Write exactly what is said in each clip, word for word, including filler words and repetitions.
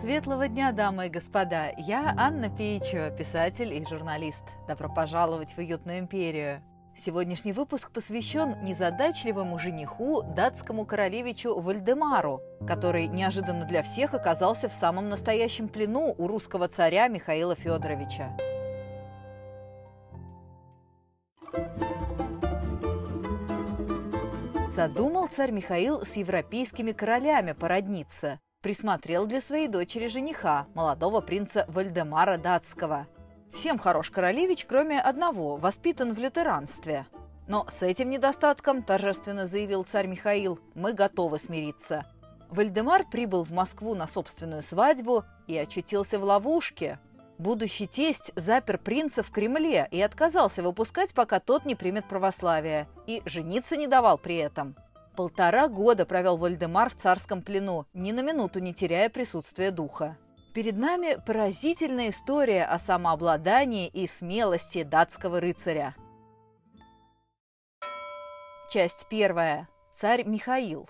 Светлого дня, дамы и господа! Я Анна Пейчева, писатель и журналист. Добро пожаловать в Уютную империю! Сегодняшний выпуск посвящен незадачливому жениху, датскому королевичу Вальдемару, который неожиданно для всех оказался в самом настоящем плену у русского царя Михаила Федоровича. Задумал царь Михаил с европейскими королями породниться. Присмотрел для своей дочери жениха, молодого принца Вальдемара Датского. Всем хорош королевич, кроме одного, воспитан в лютеранстве. Но с этим недостатком, торжественно заявил царь Михаил, мы готовы смириться. Вальдемар прибыл в Москву на собственную свадьбу и очутился в ловушке. Будущий тесть запер принца в Кремле и отказался выпускать, пока тот не примет православие, и жениться не давал при этом. Полтора года провел Вальдемар в царском плену, ни на минуту не теряя присутствия духа. Перед нами поразительная история о самообладании и смелости датского рыцаря. Часть первая. Царь Михаил.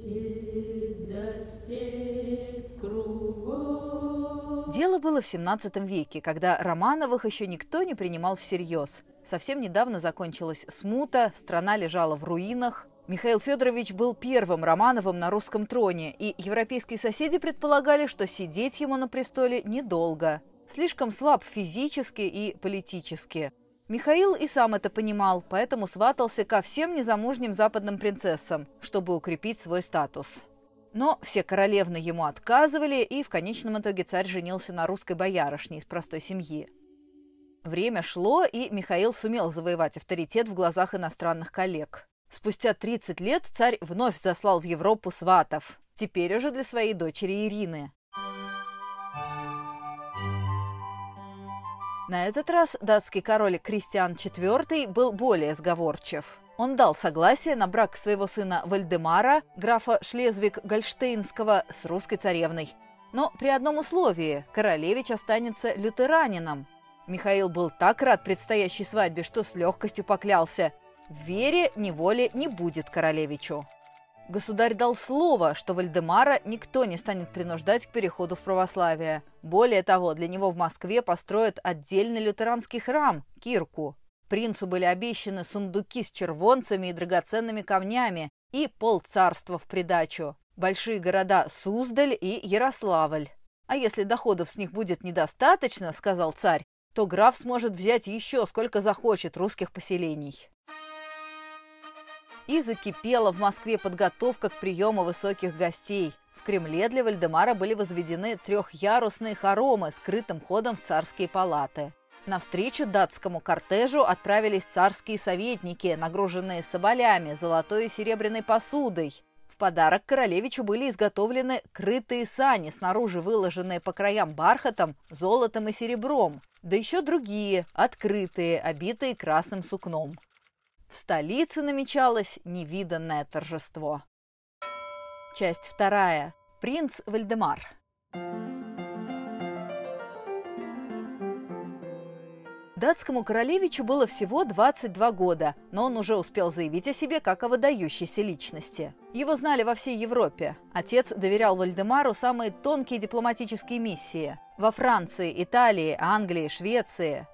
Дело было в семнадцатом веке, когда Романовых еще никто не принимал всерьез. Совсем недавно закончилась смута, страна лежала в руинах. Михаил Федорович был первым Романовым на русском троне, и европейские соседи предполагали, что сидеть ему на престоле недолго. Слишком слаб физически и политически. Михаил и сам это понимал, поэтому сватался ко всем незамужним западным принцессам, чтобы укрепить свой статус. Но все королевны ему отказывали, и в конечном итоге царь женился на русской боярышне из простой семьи. Время шло, и Михаил сумел завоевать авторитет в глазах иностранных коллег. Спустя тридцать лет царь вновь заслал в Европу сватов, теперь уже для своей дочери Ирины. На этот раз датский король Кристиан четвёртый был более сговорчив. Он дал согласие на брак своего сына Вальдемара, графа Шлезвиг-Гольштейнского, с русской царевной. Но при одном условии – королевич останется лютеранином. Михаил был так рад предстоящей свадьбе, что с легкостью поклялся – в вере неволе не будет королевичу. Государь дал слово, что Вальдемара никто не станет принуждать к переходу в православие. Более того, для него в Москве построят отдельный лютеранский храм – кирку. Принцу были обещаны сундуки с червонцами и драгоценными камнями и полцарства в придачу. Большие города Суздаль и Ярославль. А если доходов с них будет недостаточно, сказал царь, то граф сможет взять еще сколько захочет русских поселений. И закипела в Москве подготовка к приему высоких гостей. В Кремле для Вальдемара были возведены трехъярусные хоромы с крытым ходом в царские палаты. Навстречу датскому кортежу отправились царские советники, нагруженные соболями, золотой и серебряной посудой. В подарок королевичу были изготовлены крытые сани, снаружи выложенные по краям бархатом, золотом и серебром, да еще другие, открытые, обитые красным сукном. В столице намечалось невиданное торжество. Часть вторая. Принц Вальдемар. Датскому королевичу было всего двадцать два года, но он уже успел заявить о себе как о выдающейся личности. Его знали во всей Европе. Отец доверял Вальдемару самые тонкие дипломатические миссии во Франции, Италии, Англии, Швеции.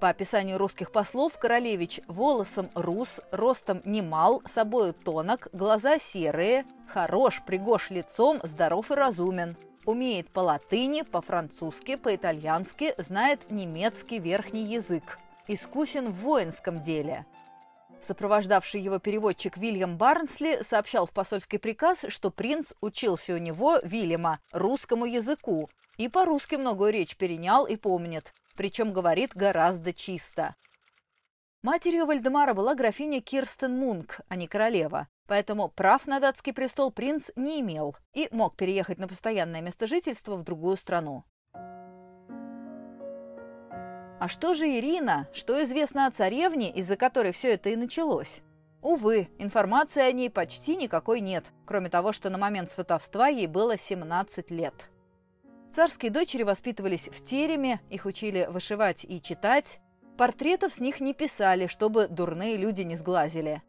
По описанию русских послов, королевич волосом рус, ростом немал, собою тонок, глаза серые, хорош, пригож лицом, здоров и разумен. Умеет по-латыни, по-французски, по-итальянски, знает немецкий верхний язык. Искусен в воинском деле. Сопровождавший его переводчик Вильям Барнсли сообщал в посольский приказ, что принц учился у него, Вильяма, русскому языку. И по-русски многое речь перенял и помнит. Причем говорит гораздо чисто. Матерью Вальдемара была графиня Кирстен Мунк, а не королева. Поэтому прав на датский престол принц не имел и мог переехать на постоянное место жительства в другую страну. А что же Ирина? Что известно о царевне, из-за которой все это и началось? Увы, информации о ней почти никакой нет, кроме того, что на момент сватовства ей было семнадцать лет. Царские дочери воспитывались в тереме, их учили вышивать и читать. Портретов с них не писали, чтобы дурные люди не сглазили.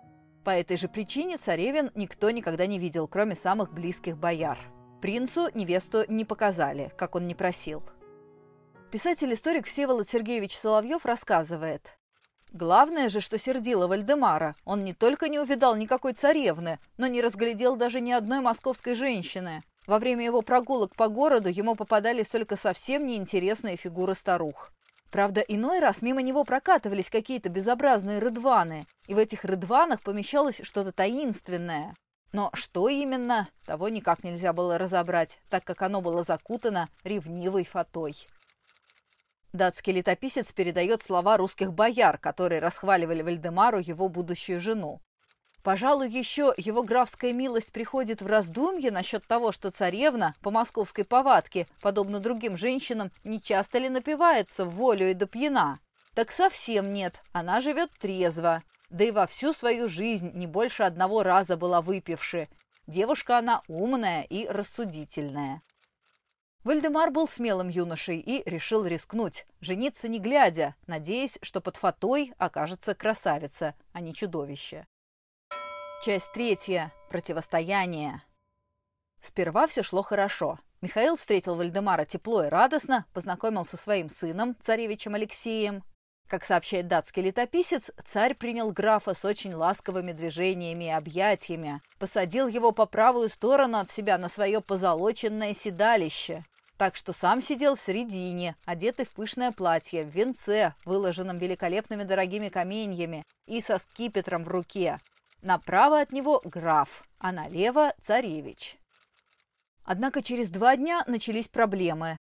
По этой же причине царевен никто никогда не видел, кроме самых близких бояр. Принцу невесту не показали, как он не просил. Писатель-историк Всеволод Сергеевич Соловьев рассказывает. Главное же, что сердило Вальдемара, он не только не увидал никакой царевны, но не разглядел даже ни одной московской женщины. Во время его прогулок по городу ему попадались только совсем неинтересные фигуры старух. Правда, иной раз мимо него прокатывались какие-то безобразные рыдваны, и в этих рыдванах помещалось что-то таинственное. Но что именно, того никак нельзя было разобрать, так как оно было закутано ревнивой фатой. Датский летописец передает слова русских бояр, которые расхваливали Вальдемару его будущую жену. Пожалуй, еще его графская милость приходит в раздумье насчет того, что царевна по московской повадке, подобно другим женщинам, не часто ли напивается в волю и до пьяна. Так совсем нет, она живет трезво, да и во всю свою жизнь не больше одного раза была выпивши. Девушка она умная и рассудительная. Вальдемар был смелым юношей и решил рискнуть, жениться не глядя, надеясь, что под фатой окажется красавица, а не чудовище. Часть третья. Противостояние. Сперва все шло хорошо. Михаил встретил Вальдемара тепло и радостно, познакомил со своим сыном, царевичем Алексеем. Как сообщает датский летописец, царь принял графа с очень ласковыми движениями и объятиями, посадил его по правую сторону от себя на свое позолоченное седалище. Так что сам сидел в середине, одетый в пышное платье, в венце, выложенном великолепными дорогими каменьями, и со скипетром в руке. Направо от него граф, а налево царевич. Однако через два дня начались проблемы.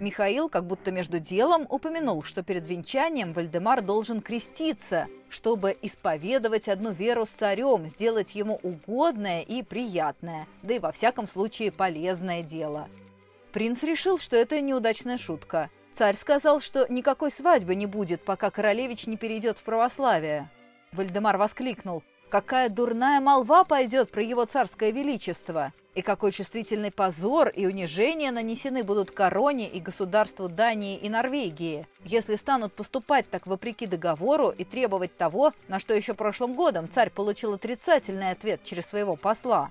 Михаил как будто между делом упомянул, что перед венчанием Вальдемар должен креститься, чтобы исповедовать одну веру с царем, сделать ему угодное и приятное, да и во всяком случае полезное дело. Принц решил, что это неудачная шутка. Царь сказал, что никакой свадьбы не будет, пока королевич не перейдет в православие. Вальдемар воскликнул. Какая дурная молва пойдет про его царское величество! И какой чувствительный позор и унижение нанесены будут короне и государству Дании и Норвегии, если станут поступать так вопреки договору и требовать того, на что еще прошлым годом царь получил отрицательный ответ через своего посла.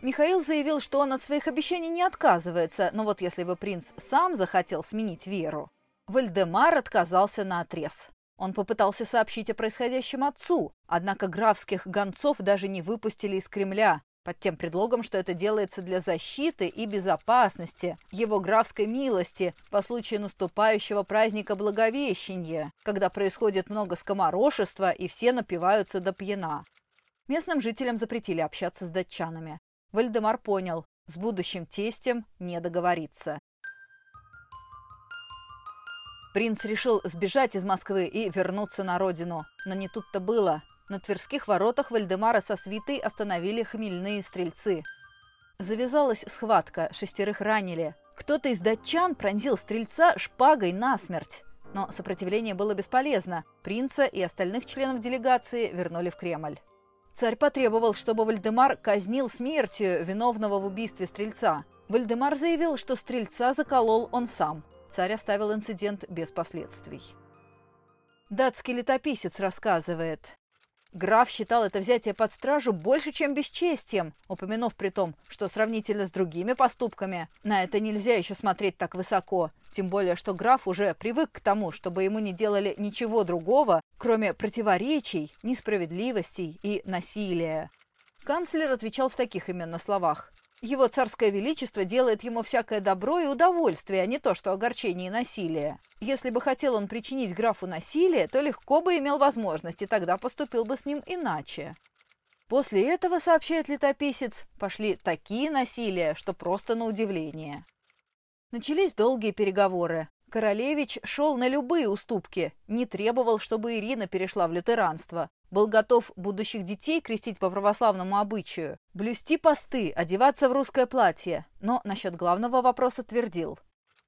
Михаил заявил, что он от своих обещаний не отказывается, но вот если бы принц сам захотел сменить веру. Вальдемар отказался наотрез. Он попытался сообщить о происходящем отцу, однако графских гонцов даже не выпустили из Кремля, под тем предлогом, что это делается для защиты и безопасности, его графской милости по случаю наступающего праздника Благовещения, когда происходит много скоморошества и все напиваются до пьяна. Местным жителям запретили общаться с датчанами. Вальдемар понял, с будущим тестем не договориться. Принц решил сбежать из Москвы и вернуться на родину. Но не тут-то было. На Тверских воротах Вальдемара со свитой остановили хмельные стрельцы. Завязалась схватка, шестерых ранили. Кто-то из датчан пронзил стрельца шпагой насмерть. Но сопротивление было бесполезно. Принца и остальных членов делегации вернули в Кремль. Царь потребовал, чтобы Вальдемар казнил смертью виновного в убийстве стрельца. Вальдемар заявил, что стрельца заколол он сам. Царь оставил инцидент без последствий. Датский летописец рассказывает. Граф считал это взятие под стражу больше, чем бесчестием, упомянув при том, что сравнительно с другими поступками на это нельзя еще смотреть так высоко, тем более, что граф уже привык к тому, чтобы ему не делали ничего другого, кроме противоречий, несправедливостей и насилия. Канцлер отвечал в таких именно словах. Его царское величество делает ему всякое добро и удовольствие, а не то, что огорчение и насилие. Если бы хотел он причинить графу насилие, то легко бы имел возможность, и тогда поступил бы с ним иначе. После этого, сообщает летописец, пошли такие насилия, что просто на удивление. Начались долгие переговоры. Королевич шел на любые уступки, не требовал, чтобы Ирина перешла в лютеранство. Был готов будущих детей крестить по православному обычаю, блюсти посты, одеваться в русское платье, но насчет главного вопроса твердил.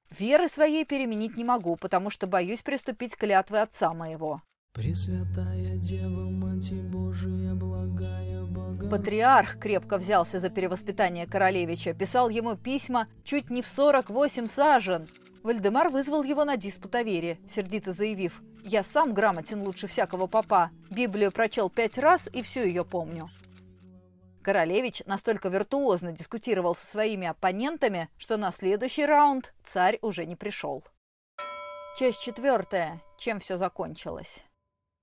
«Веры своей переменить не могу, потому что боюсь приступить к клятве отца моего». Пресвятая Дева, Матерь Божия, благая Бога... Патриарх крепко взялся за перевоспитание королевича, писал ему письма чуть не в сорок восемь сажен. Вальдемар вызвал его на диспут о вере, сердито заявив: «Я сам грамотен лучше всякого попа. Библию прочел пять раз и всю ее помню». Королевич настолько виртуозно дискутировал со своими оппонентами, что на следующий раунд царь уже не пришел. Часть четвертая. Чем все закончилось?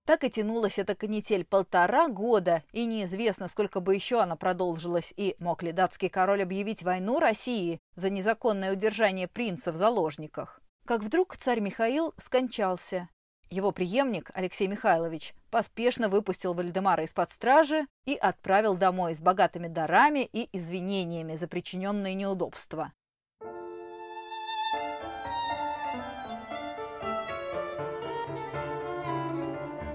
Так и тянулась эта канитель полтора года, и неизвестно, сколько бы еще она продолжилась, и мог ли датский король объявить войну России за незаконное удержание принца в заложниках. Как вдруг царь Михаил скончался. Его преемник Алексей Михайлович поспешно выпустил Вальдемара из-под стражи и отправил домой с богатыми дарами и извинениями за причиненные неудобства.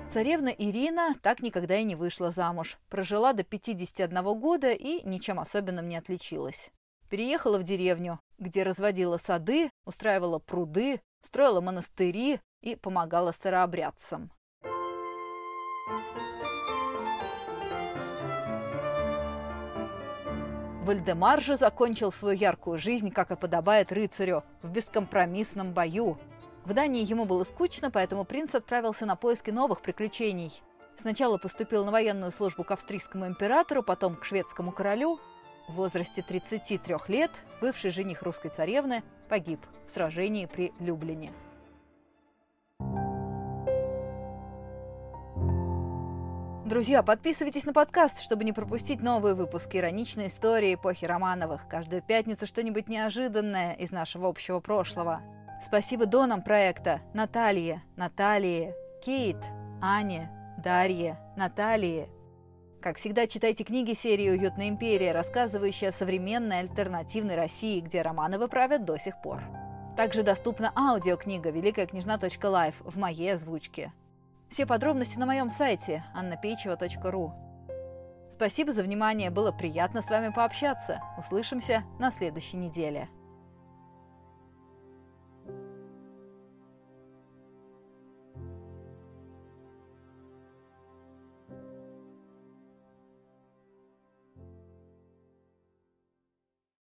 Царевна Ирина так никогда и не вышла замуж, прожила до пятидесяти одного года и ничем особенным не отличилась. Переехала в деревню, где разводила сады, устраивала пруды, строила монастыри и помогала старообрядцам. Вальдемар же закончил свою яркую жизнь, как и подобает рыцарю, в бескомпромиссном бою. В Дании ему было скучно, поэтому принц отправился на поиски новых приключений. Сначала поступил на военную службу к австрийскому императору, потом к шведскому королю. В возрасте тридцати трёх лет бывший жених русской царевны погиб в сражении при Люблине. Друзья, подписывайтесь на подкаст, чтобы не пропустить новые выпуски ироничной истории эпохи Романовых. Каждую пятницу что-нибудь неожиданное из нашего общего прошлого. Спасибо донам проекта Наталье, Наталье, Кейт, Ане, Дарье, Наталье. Как всегда, читайте книги серии «Уютная империя», рассказывающие о современной альтернативной России, где Романовы правят до сих пор. Также доступна аудиокнига «Великая княжна. Live» в моей озвучке. Все подробности на моем сайте анна пейчева точка ру. Спасибо за внимание, было приятно с вами пообщаться. Услышимся на следующей неделе.